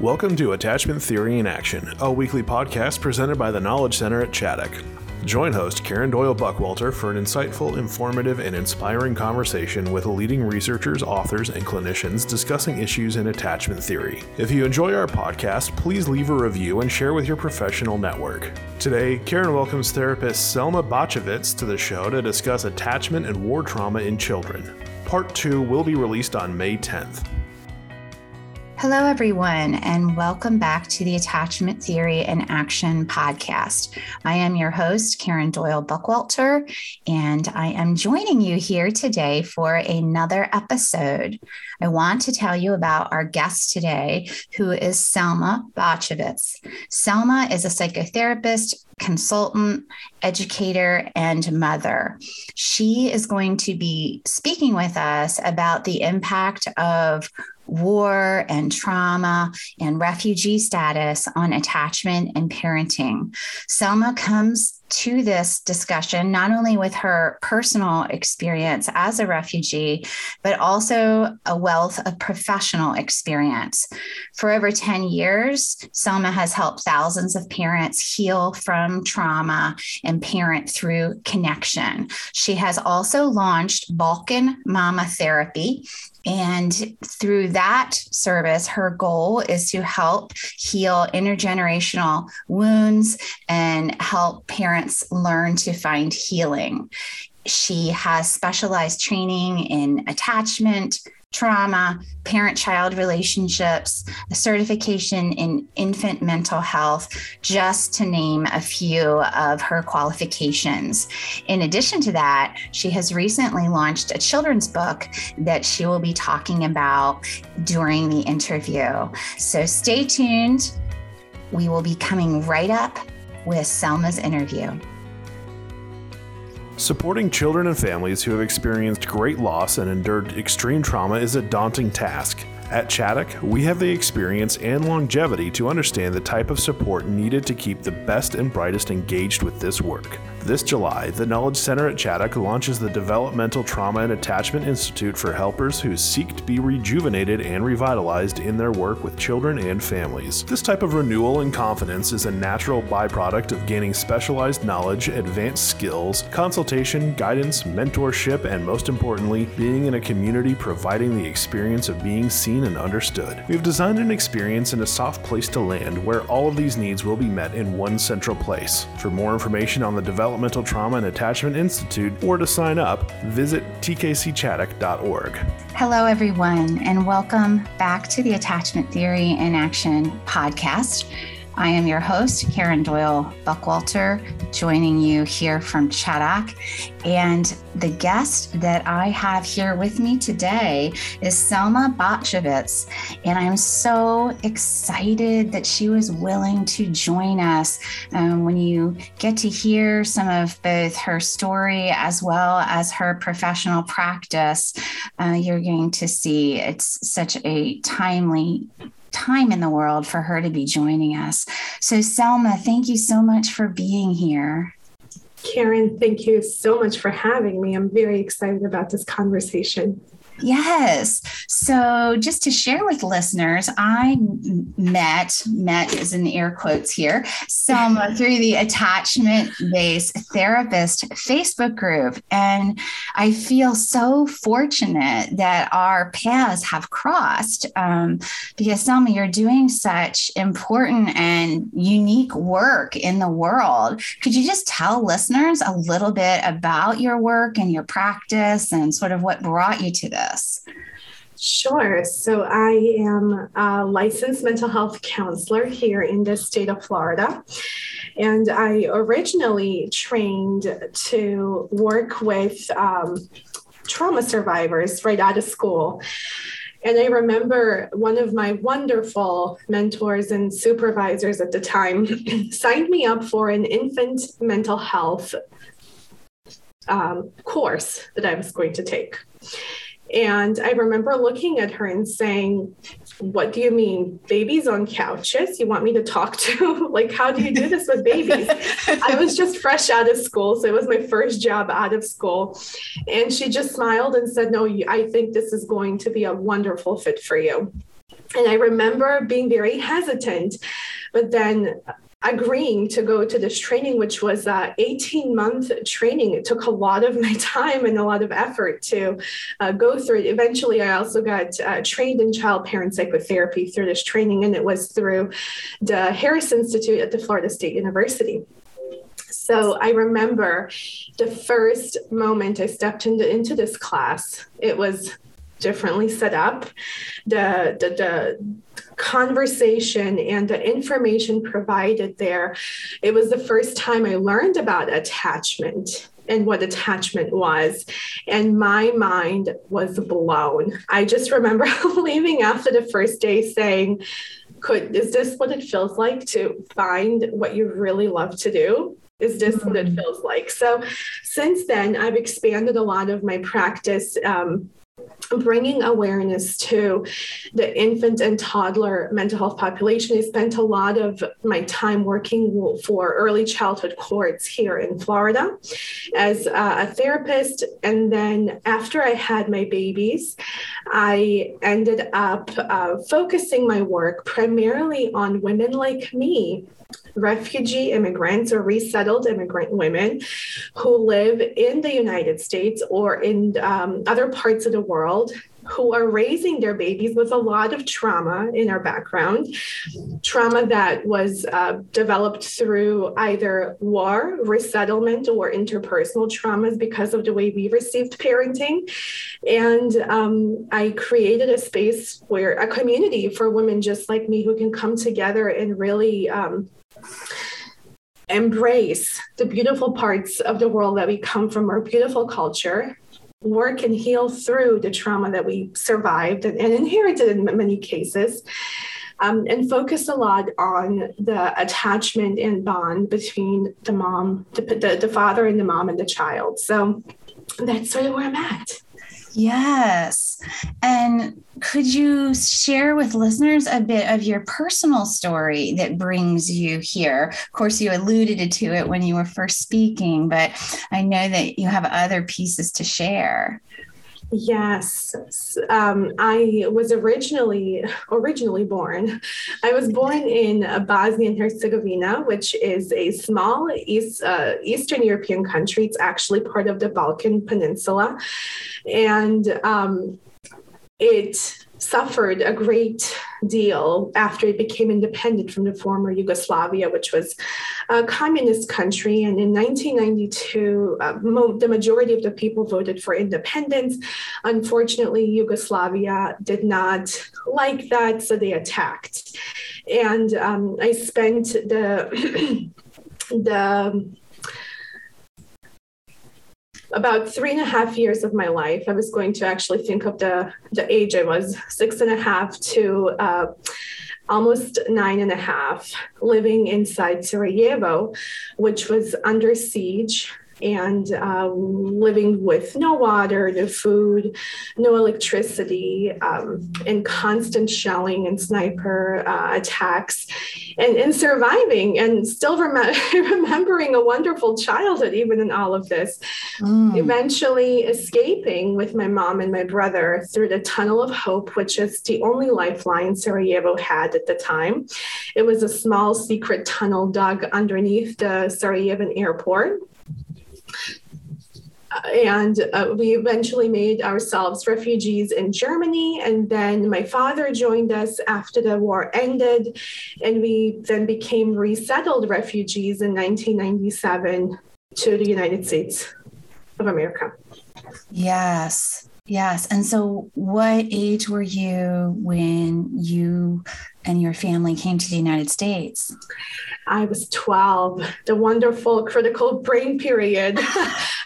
Welcome to Attachment Theory in Action, a weekly podcast presented by the Knowledge Center at Chaddock. Join host Karen Doyle-Buckwalter for an insightful, informative, and inspiring conversation with leading researchers, authors, and clinicians discussing issues in attachment theory. If you enjoy our podcast, please leave a review and share with your professional network. Today, Karen welcomes therapist Selma Bačevac to the show to discuss attachment and war trauma in children. Part 2 will be released on May 10th. Hello, everyone, and welcome back to the Attachment Theory in Action podcast. I am your host, Karen Doyle-Buckwalter, and I am joining you here today for another episode. I want to tell you about our guest today, who is Selma Bačevac. Selma is a psychotherapist, consultant, educator, and mother. She is going to be speaking with us about the impact of war and trauma and refugee status on attachment and parenting. Selma comes to this discussion not only with her personal experience as a refugee, but also a wealth of professional experience. For over 10 years, Selma has helped thousands of parents heal from trauma and parent through connection. She has also launched Balkan Mama Therapy, and through that service, her goal is to help heal intergenerational wounds and help parents learn to find healing. She has specialized training in attachment, trauma, parent-child relationships, a certification in infant mental health, just to name a few of her qualifications. In addition to that, she has recently launched a children's book that she will be talking about during the interview. So stay tuned. We will be coming right up with Selma's interview. Supporting children and families who have experienced great loss and endured extreme trauma is a daunting task. At Chaddock, we have the experience and longevity to understand the type of support needed to keep the best and brightest engaged with this work. This July, the Knowledge Center at Chaddock launches the Developmental Trauma and Attachment Institute for helpers who seek to be rejuvenated and revitalized in their work with children and families. This type of renewal and confidence is a natural byproduct of gaining specialized knowledge, advanced skills, consultation, guidance, mentorship, and most importantly, being in a community providing the experience of being seen and understood. We've designed an experience and a soft place to land where all of these needs will be met in one central place. For more information on the Developmental Trauma and Attachment Institute, or to sign up, visit tkcchaddock.org. Hello, everyone, and welcome back to the Attachment Theory in Action podcast. I am your host, Karen Doyle-Buckwalter, joining you here from Chaddock. And the guest that I have here with me today is Selma Bačevac. And I'm so excited that she was willing to join us. When you get to hear some of both her story as well as her professional practice, you're going to see it's such a timely time in the world for her to be joining us. So Selma, thank you so much for being here. Karen, thank you so much for having me. I'm very excited about this conversation. Yes. So just to share with listeners, I met is in air quotes here, Selma through the attachment-based therapist Facebook group. And I feel so fortunate that our paths have crossed because Selma, you're doing such important and unique work in the world. Could you just tell listeners a little bit about your work and your practice and sort of what brought you to this? Sure. So I am a licensed mental health counselor here in the state of Florida. And I originally trained to work with trauma survivors right out of school. And I remember one of my wonderful mentors and supervisors at the time signed me up for an infant mental health course that I was going to take. And I remember looking at her and saying, what do you mean? Babies on couches? You want me to talk to? Like, how do you do this with babies? I was just fresh out of school. So it was my first job out of school. And she just smiled and said, no, I think this is going to be a wonderful fit for you. And I remember being very hesitant, but then agreeing to go to this training, which was an 18-month training. It took a lot of my time and a lot of effort to go through it. Eventually, I also got trained in child-parent psychotherapy through this training, and it was through the Harris Institute at the Florida State University. So I remember the first moment I stepped into this class, it was differently set up. The conversation and the information provided there, it was the first time I learned about attachment and what attachment was. And my mind was blown. I just remember leaving after the first day saying, is this what it feels like to find what you really love to do? Is this what it feels like? So since then, I've expanded a lot of my practice, bringing awareness to the infant and toddler mental health population. I spent a lot of my time working for early childhood courts here in Florida as a therapist. And then after I had my babies, I ended up focusing my work primarily on women like me, refugee immigrants or resettled immigrant women who live in the United States or in other parts of the world, who are raising their babies with a lot of trauma in our background, trauma that was developed through either war, resettlement, or interpersonal traumas because of the way we received parenting. And I created a space, where a community for women just like me who can come together and really embrace the beautiful parts of the world that we come from, our beautiful culture, work and heal through the trauma that we survived and inherited in many cases, and focus a lot on the attachment and bond between the mom, the father and the mom and the child. So that's sort of where I'm at. Yes. And could you share with listeners a bit of your personal story that brings you here? Of course, you alluded to it when you were first speaking, but I know that you have other pieces to share. Yes. I was originally born. I was born in Bosnia and Herzegovina, which is a small Eastern European country. It's actually part of the Balkan Peninsula. And it suffered a great deal after it became independent from the former Yugoslavia, which was a communist country. And in 1992, the majority of the people voted for independence. Unfortunately, Yugoslavia did not like that, so they attacked. And I spent about 3.5 years of my life. I was going to actually think of the age. I was 6.5 to almost 9.5, living inside Sarajevo, which was under siege, and living with no water, no food, no electricity, and constant shelling and sniper attacks, and surviving and still remembering a wonderful childhood, even in all of this, eventually escaping with my mom and my brother through the Tunnel of Hope, which is the only lifeline Sarajevo had at the time. It was a small secret tunnel dug underneath the Sarajevo airport. And we eventually made ourselves refugees in Germany. And then my father joined us after the war ended. And we then became resettled refugees in 1997 to the United States of America. Yes. Yes. And so what age were you when you and your family came to the United States? I was 12, the wonderful critical brain period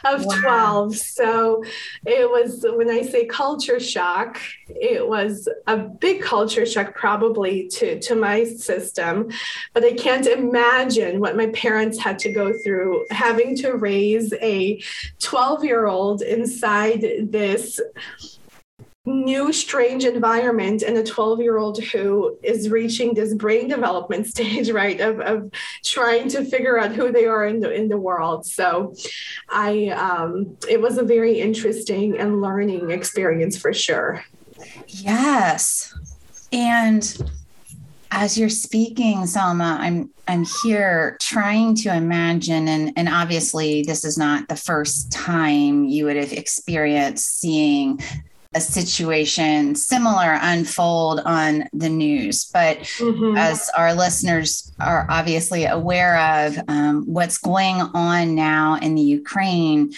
of 12. So it was, when I say culture shock, it was a big culture shock probably to my system, but I can't imagine what my parents had to go through having to raise a 12-year-old inside this new strange environment, and a 12-year-old who is reaching this brain development stage, right, of trying to figure out who they are in the world. So I it was a very interesting and learning experience for sure. Yes. And as you're speaking, Selma, I'm here trying to imagine, and obviously this is not the first time you would have experienced seeing a situation similar unfold on the news, but as our listeners are obviously aware of what's going on now in the Ukraine,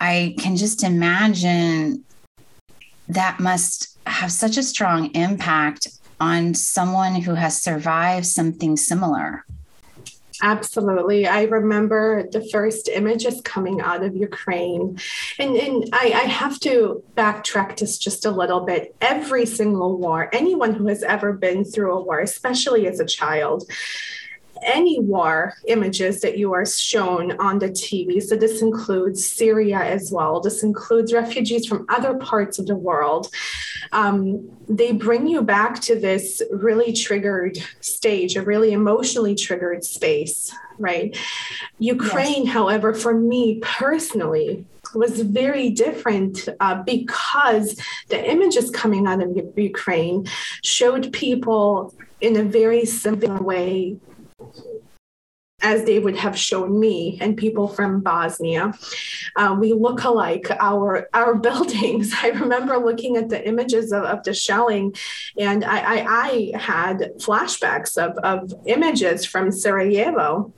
I can just imagine that must have such a strong impact on someone who has survived something similar. Absolutely. I remember the first images coming out of Ukraine. And I have to backtrack this just a little bit. Every single war, anyone who has ever been through a war, especially as a child, any war images that you are shown on the TV. So this includes Syria as well. This includes refugees from other parts of the world. They bring you back to this really triggered stage, a really emotionally triggered space, right? Ukraine, yes. However, for me personally, was very different because the images coming out of Ukraine showed people in a very similar way as they would have shown me and people from Bosnia. We look alike, our buildings. I remember looking at the images of the shelling, and I had flashbacks of images from Sarajevo,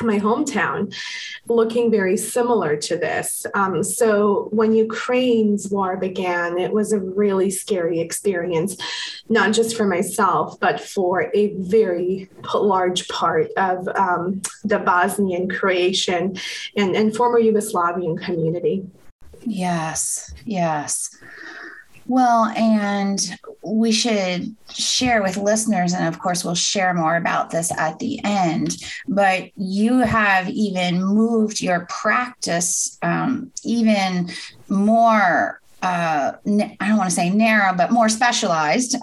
my hometown, looking very similar to this. So when Ukraine's war began, it was a really scary experience, not just for myself, but for a very large part of the Bosnian, Croatian, and former Yugoslavian community. Yes, yes. Well, and we should share with listeners, and of course, we'll share more about this at the end, but you have even moved your practice even more, I don't want to say narrow, but more specialized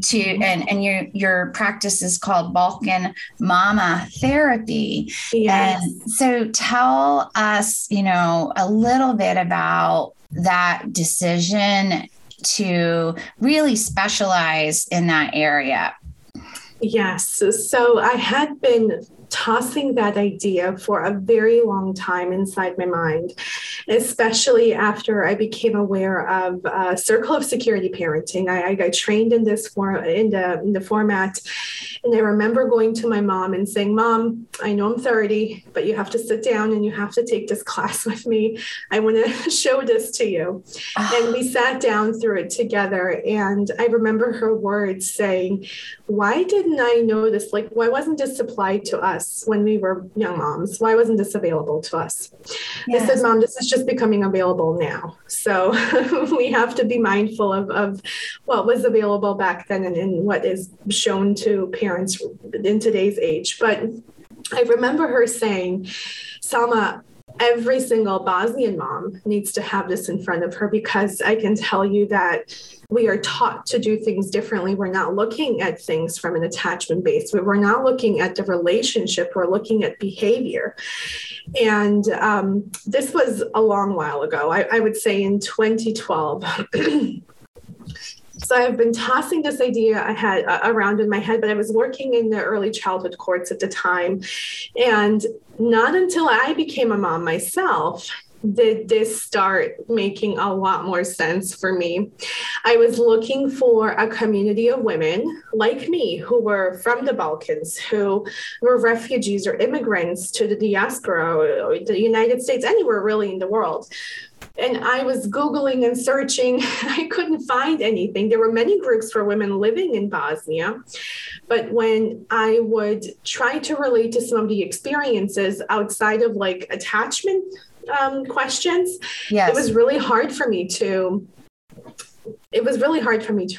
to, and your practice is called Balkan Mama Therapy. Yes. And so tell us, a little bit about that decision to really specialize in that area. Yes. So I had been tossing that idea for a very long time inside my mind, especially after I became aware of Circle of Security Parenting. I trained in this in the format, and I remember going to my mom and saying, "Mom, I know I'm 30, but you have to sit down and you have to take this class with me. I want to show this to you." And we sat down through it together, and I remember her words saying, "Why didn't I know this? Like, why wasn't this applied to us when we were young moms? Why wasn't this available to us?" Yes. I said, "Mom, this is just becoming available now. So we have to be mindful of what was available back then and what is shown to parents in today's age." But I remember her saying, "Selma, every single Bosnian mom needs to have this in front of her, because I can tell you that we are taught to do things differently. We're not looking at things from an attachment base. We're not looking at the relationship. We're looking at behavior." And this was a long while ago. I would say in 2012. So I've been tossing this idea I had around in my head, but I was working in the early childhood courts at the time. And not until I became a mom myself did this start making a lot more sense for me. I was looking for a community of women like me who were from the Balkans, who were refugees or immigrants to the diaspora, or the United States, anywhere really in the world. And I was Googling and searching. I couldn't find anything. There were many groups for women living in Bosnia, but when I would try to relate to some of the experiences outside of like attachment questions, yes, it was really hard for me to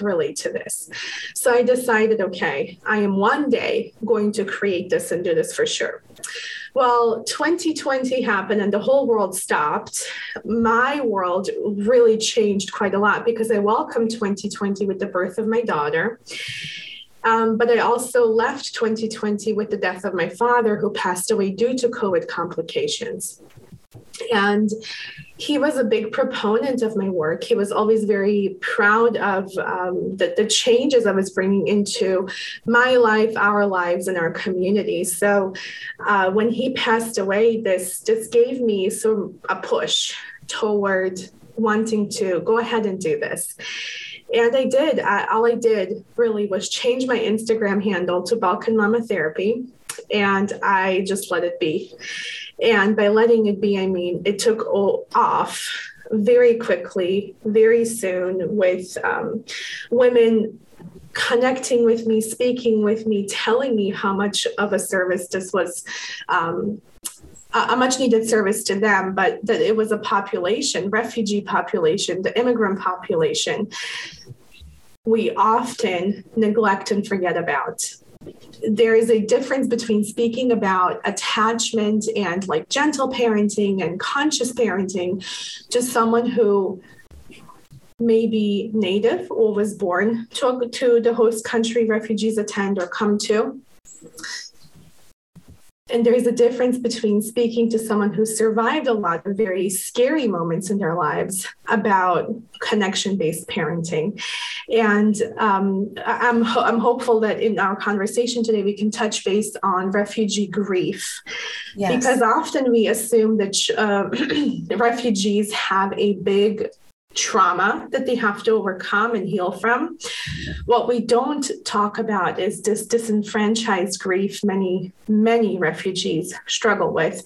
relate to this. So I decided, okay, I am one day going to create this and do this for sure. Well, 2020 happened and the whole world stopped. My world really changed quite a lot, because I welcomed 2020 with the birth of my daughter. But I also left 2020 with the death of my father, who passed away due to COVID complications. And he was a big proponent of my work. He was always very proud of the changes I was bringing into my life, our lives, and our community. So when he passed away, this just gave me a push toward wanting to go ahead and do this. And I did. All I did really was change my Instagram handle to Balkan Mama Therapy, and I just let it be. And by letting it be, I mean, it took off very quickly, very soon, with women connecting with me, speaking with me, telling me how much of a service this was, a much needed service to them, but that it was a population, refugee population, the immigrant population, we often neglect and forget about. There is a difference between speaking about attachment and like gentle parenting and conscious parenting to someone who may be native or was born to the host country refugees attend or come to. And there's a difference between speaking to someone who survived a lot of very scary moments in their lives about connection-based parenting. And I'm hopeful that in our conversation today, we can touch base on refugee grief. Yes. Because often we assume that refugees have a big trauma that they have to overcome and heal from. What we don't talk about is this disenfranchised grief many, many refugees struggle with,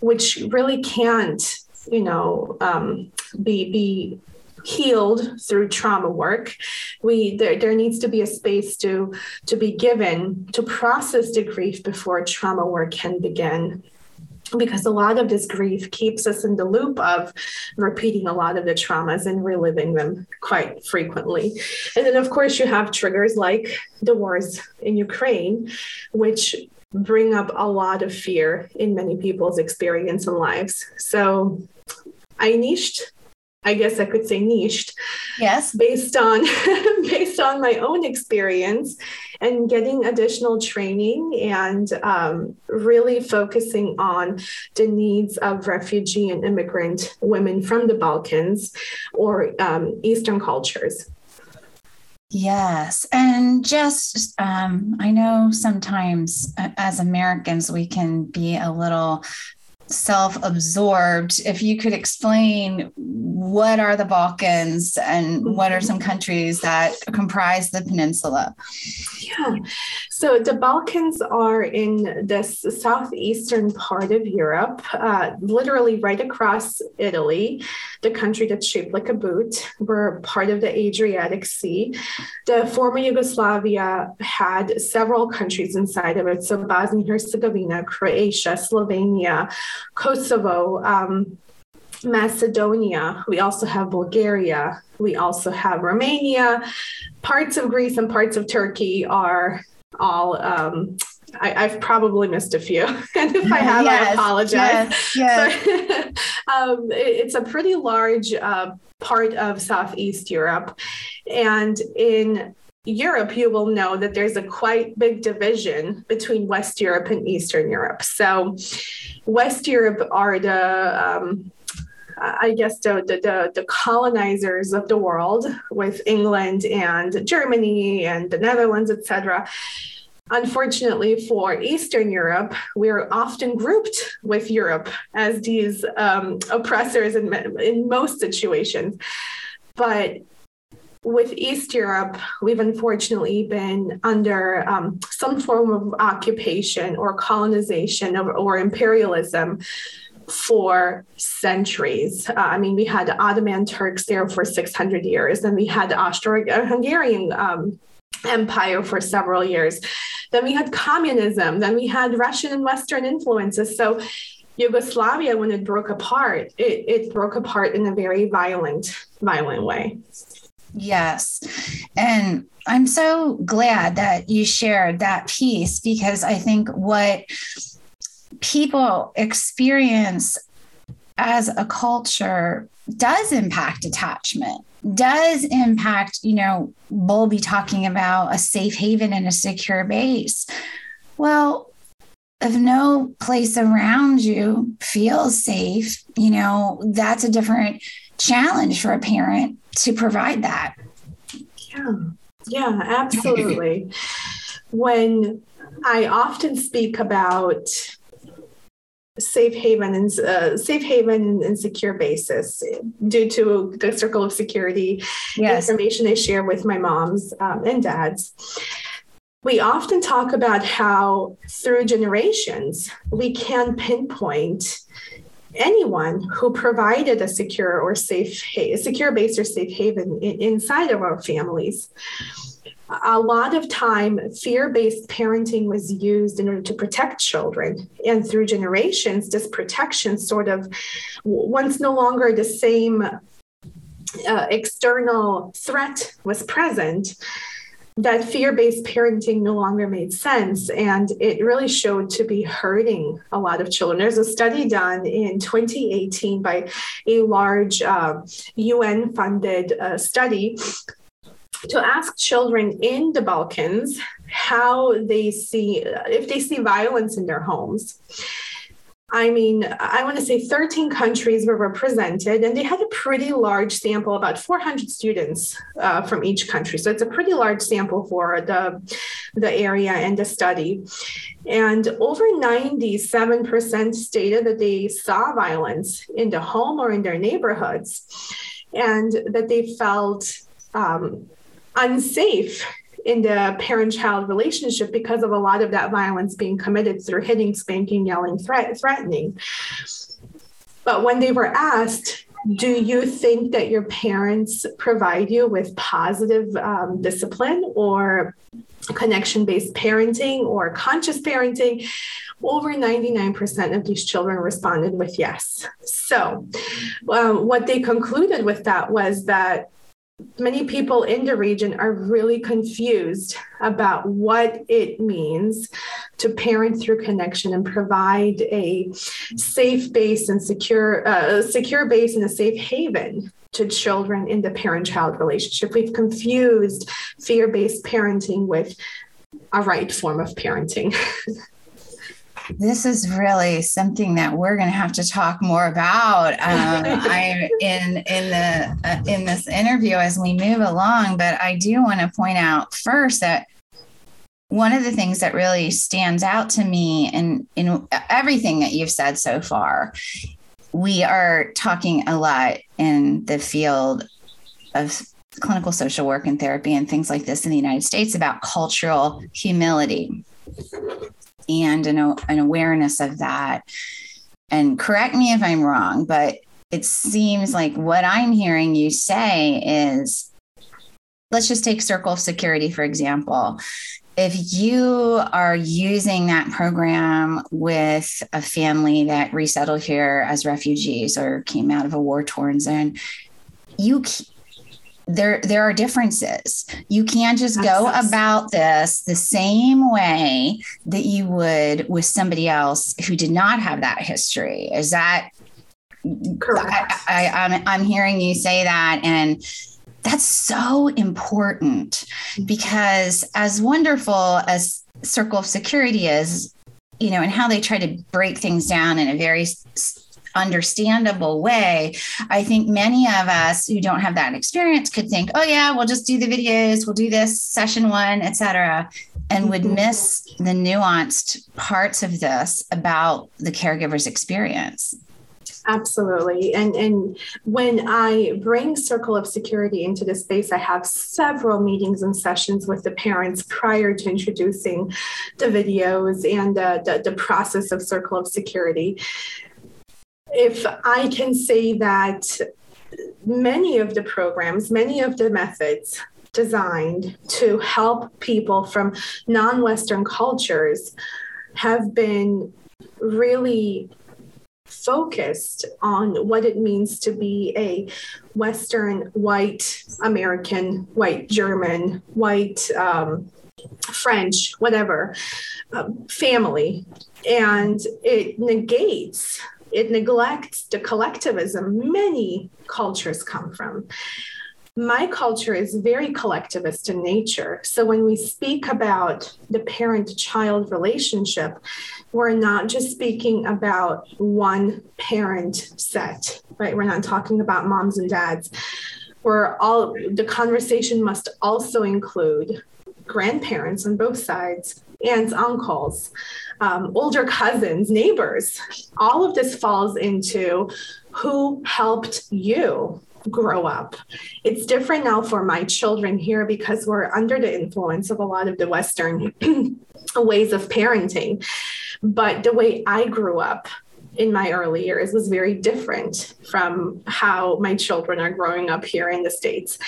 which really can't, be healed through trauma work. There needs to be a space to be given to process the grief before trauma work can begin. Because a lot of this grief keeps us in the loop of repeating a lot of the traumas and reliving them quite frequently. And then, of course, you have triggers like the wars in Ukraine, which bring up a lot of fear in many people's experience and lives. So I niched, yes, based on my own experience and getting additional training and really focusing on the needs of refugee and immigrant women from the Balkans or Eastern cultures. Yes. And just, I know sometimes as Americans, we can be a little self-absorbed. If you could explain what are the Balkans and what are some countries that comprise the peninsula? Yeah. So the Balkans are in this southeastern part of Europe, literally right across Italy, the country that's shaped like a boot. We're part of the Adriatic Sea. The former Yugoslavia had several countries inside of it. So Bosnia and Herzegovina, Croatia, Slovenia, Kosovo, Macedonia. We also have Bulgaria. We also have Romania. Parts of Greece and parts of Turkey are all, I've probably missed a few. And if I have, yes, I apologize. Yes. But, it's a pretty large part of Southeast Europe. And in Europe, you will know that there's a quite big division between West Europe and Eastern Europe. So West Europe are the colonizers of the world, with England and Germany and the Netherlands, etc. Unfortunately for Eastern Europe, we're often grouped with Europe as these oppressors in most situations. But with East Europe, we've unfortunately been under some form of occupation or colonization or imperialism for centuries. We had the Ottoman Turks there for 600 years, and we had the Austro-Hungarian Empire for several years. Then we had communism. Then we had Russian and Western influences. So Yugoslavia, when it broke apart, it broke apart in a very violent way. Yes. And I'm so glad that you shared that piece, because I think what people experience as a culture does impact attachment, does impact, Bowlby talking about a safe haven and a secure base. Well, if no place around you feels safe, you know, that's a different challenge for a parent to provide that. Yeah, yeah, absolutely. When I often speak about safe haven and secure basis due to the Circle of Security information I share with my moms and dads, we often talk about how through generations, we can pinpoint anyone who provided a secure or safe, secure base or safe haven inside of our families. A lot of time, fear-based parenting was used in order to protect children. And through generations, this protection sort of, once no longer the same external threat was present, that fear-based parenting no longer made sense, and it really showed to be hurting a lot of children. There's a study done in 2018 by a large UN-funded study to ask children in the Balkans how they see, if they see violence in their homes. I mean, I want to say 13 countries were represented, and they had a pretty large sample, about 400 students from each country. So it's a pretty large sample for the area and the study. And over 97% stated that they saw violence in the home or in their neighborhoods, and that they felt unsafe in the parent-child relationship because of a lot of that violence being committed through hitting, spanking, yelling, threatening. But when they were asked, do you think that your parents provide you with positive discipline or connection-based parenting or conscious parenting? Over 99% of these children responded with yes. So what they concluded with that was that many people in the region are really confused about what it means to parent through connection and provide a safe base and secure base and a safe haven to children in the parent-child relationship. We've confused fear-based parenting with a right form of parenting. This is really something that we're going to have to talk more about. I'm in this interview as we move along, but I do want to point out first that one of the things that really stands out to me in everything that you've said so far, we are talking a lot in the field of clinical social work and therapy and things like this in the United States about cultural humility and an awareness of that. And correct me if I'm wrong, but it seems like what I'm hearing you say is, let's just take Circle of Security, for example. If you are using that program with a family that resettled here as refugees or came out of a war-torn zone, there are differences. You can't just go about this the same way that you would with somebody else who did not have that history. Is that correct? I'm hearing you say that, and that's so important, because as wonderful as Circle of Security is, you know, and how they try to break things down in a very understandable way, I think many of us who don't have that experience could think, oh yeah, we'll just do the videos, we'll do this session one, etc., and would miss the nuanced parts of this about the caregiver's experience. Absolutely. And when I bring Circle of Security into this space, I have several meetings and sessions with the parents prior to introducing the videos and the process of Circle of Security. If I can say that many of the programs, many of the methods designed to help people from non-Western cultures have been really focused on what it means to be a Western, white American, white German, white French, whatever, family. And it neglects the collectivism many cultures come from. My culture is very collectivist in nature. So when we speak about the parent-child relationship, we're not just speaking about one parent set, right? We're not talking about moms and dads. The conversation must also include grandparents on both sides, aunts, uncles, older cousins, neighbors. All of this falls into who helped you grow up. It's different now for my children here because we're under the influence of a lot of the Western ways of parenting. But the way I grew up in my early years was very different from how my children are growing up here in the States.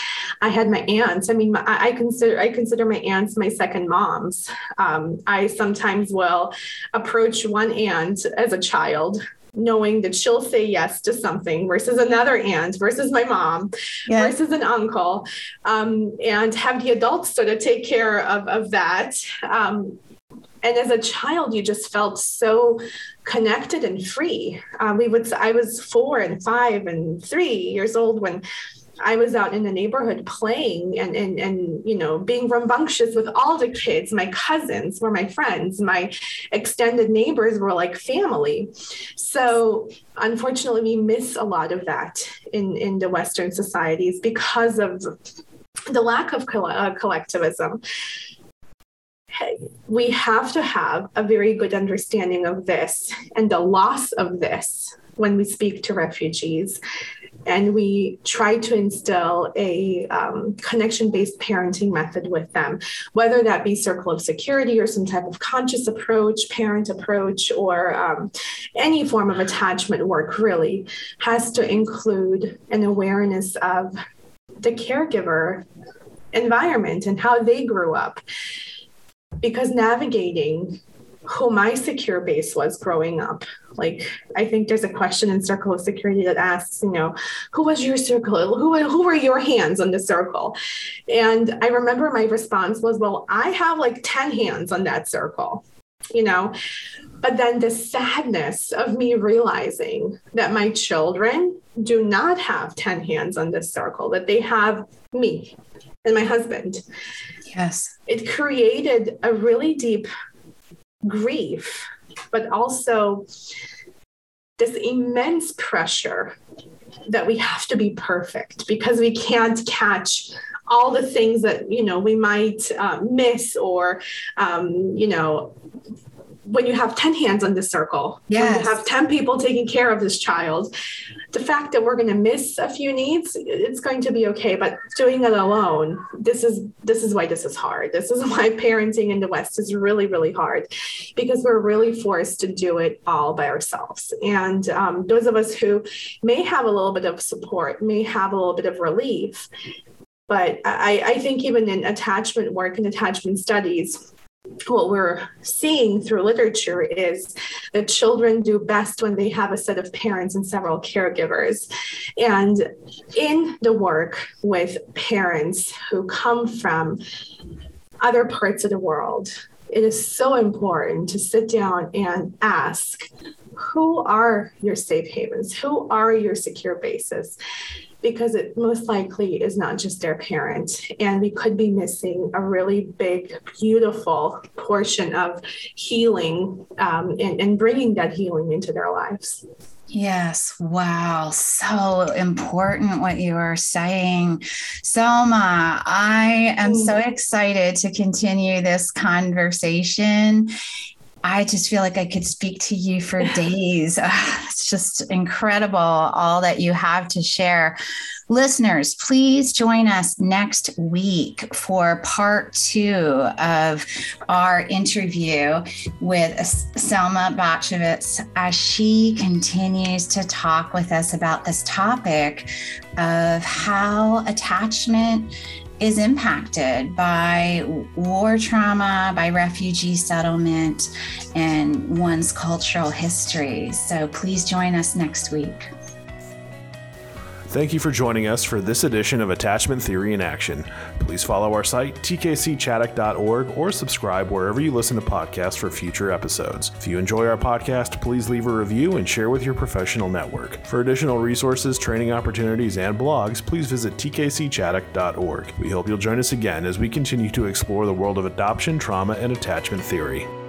I had my aunts. I mean, I consider my aunts my second moms. I sometimes will approach one aunt as a child, knowing that she'll say yes to something versus another aunt versus my mom versus an uncle, and have the adults sort of take care of that. And as a child, you just felt so connected and free. I was 4 and 5 and 3 years old when I was out in the neighborhood playing and you know, being rambunctious with all the kids. My cousins were my friends. My extended neighbors were like family. So unfortunately, we miss a lot of that in the Western societies because of the lack of collectivism. We have to have a very good understanding of this and the loss of this when we speak to refugees. And we try to instill a connection-based parenting method with them, whether that be Circle of Security or some type of conscious approach, parent approach, or any form of attachment work really has to include an awareness of the caregiver environment and how they grew up. Because navigating who my secure base was growing up. Like, I think there's a question in Circle of Security that asks, you know, who was your circle? Who were your hands on the circle? And I remember my response was, well, I have like 10 hands on that circle, you know. But then the sadness of me realizing that my children do not have 10 hands on this circle, that they have me and my husband. Yes. It created a really deep grief, but also this immense pressure that we have to be perfect because we can't catch all the things that, you know, we might miss or, you know, when you have 10 hands on this circle, when you have 10 people taking care of this child, the fact that we're going to miss a few needs, it's going to be okay. But doing it alone, this is why this is hard. This is why parenting in the West is really, really hard because we're really forced to do it all by ourselves. And those of us who may have a little bit of support, may have a little bit of relief. But I think even in attachment work and attachment studies, what we're seeing through literature is that children do best when they have a set of parents and several caregivers. And in the work with parents who come from other parts of the world, it is so important to sit down and ask, who are your safe havens? Who are your secure bases? Because it most likely is not just their parent. And we could be missing a really big, beautiful portion of healing and bringing that healing into their lives. Yes. Wow. So important what you are saying. Selma, I am so excited to continue this conversation. I just feel like I could speak to you for days. It's just incredible, all that you have to share. Listeners, please join us next week for part 2 of our interview with Selma Bačevac as she continues to talk with us about this topic of how attachment is impacted by war trauma, by refugee settlement, and one's cultural history. So please join us next week. Thank you for joining us for this edition of Attachment Theory in Action. Please follow our site, tkcchaddock.org, or subscribe wherever you listen to podcasts for future episodes. If you enjoy our podcast, please leave a review and share with your professional network. For additional resources, training opportunities, and blogs, please visit tkcchaddock.org. We hope you'll join us again as we continue to explore the world of adoption, trauma, and attachment theory.